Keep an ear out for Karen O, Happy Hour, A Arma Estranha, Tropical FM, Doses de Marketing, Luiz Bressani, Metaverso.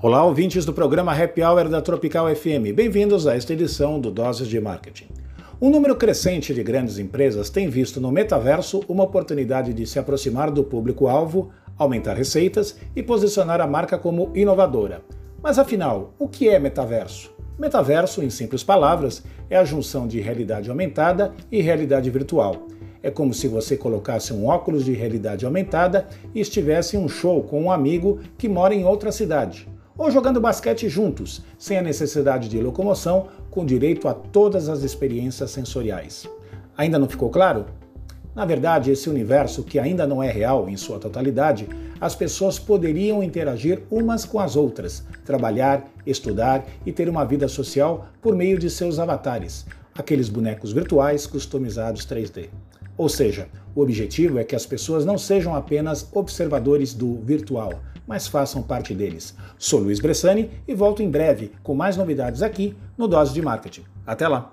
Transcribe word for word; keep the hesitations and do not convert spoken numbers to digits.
Olá, ouvintes do programa Happy Hour da Tropical F M. Bem-vindos a esta edição do Doses de Marketing. Um número crescente de grandes empresas tem visto no metaverso uma oportunidade de se aproximar do público-alvo, aumentar receitas e posicionar a marca como inovadora. Mas afinal, o que é metaverso? Metaverso, em simples palavras, é a junção de realidade aumentada e realidade virtual. É como se você colocasse um óculos de realidade aumentada e estivesse em um show com um amigo que mora em outra cidade, ou jogando basquete juntos, sem a necessidade de locomoção, com direito a todas as experiências sensoriais. Ainda não ficou claro? Na verdade, esse universo, que ainda não é real em sua totalidade, as pessoas poderiam interagir umas com as outras, trabalhar, estudar e ter uma vida social por meio de seus avatares, aqueles bonecos virtuais customizados três D. Ou seja, o objetivo é que as pessoas não sejam apenas observadores do virtual, mas façam parte deles. Sou Luiz Bressani e volto em breve com mais novidades aqui no Dose de Marketing. Até lá!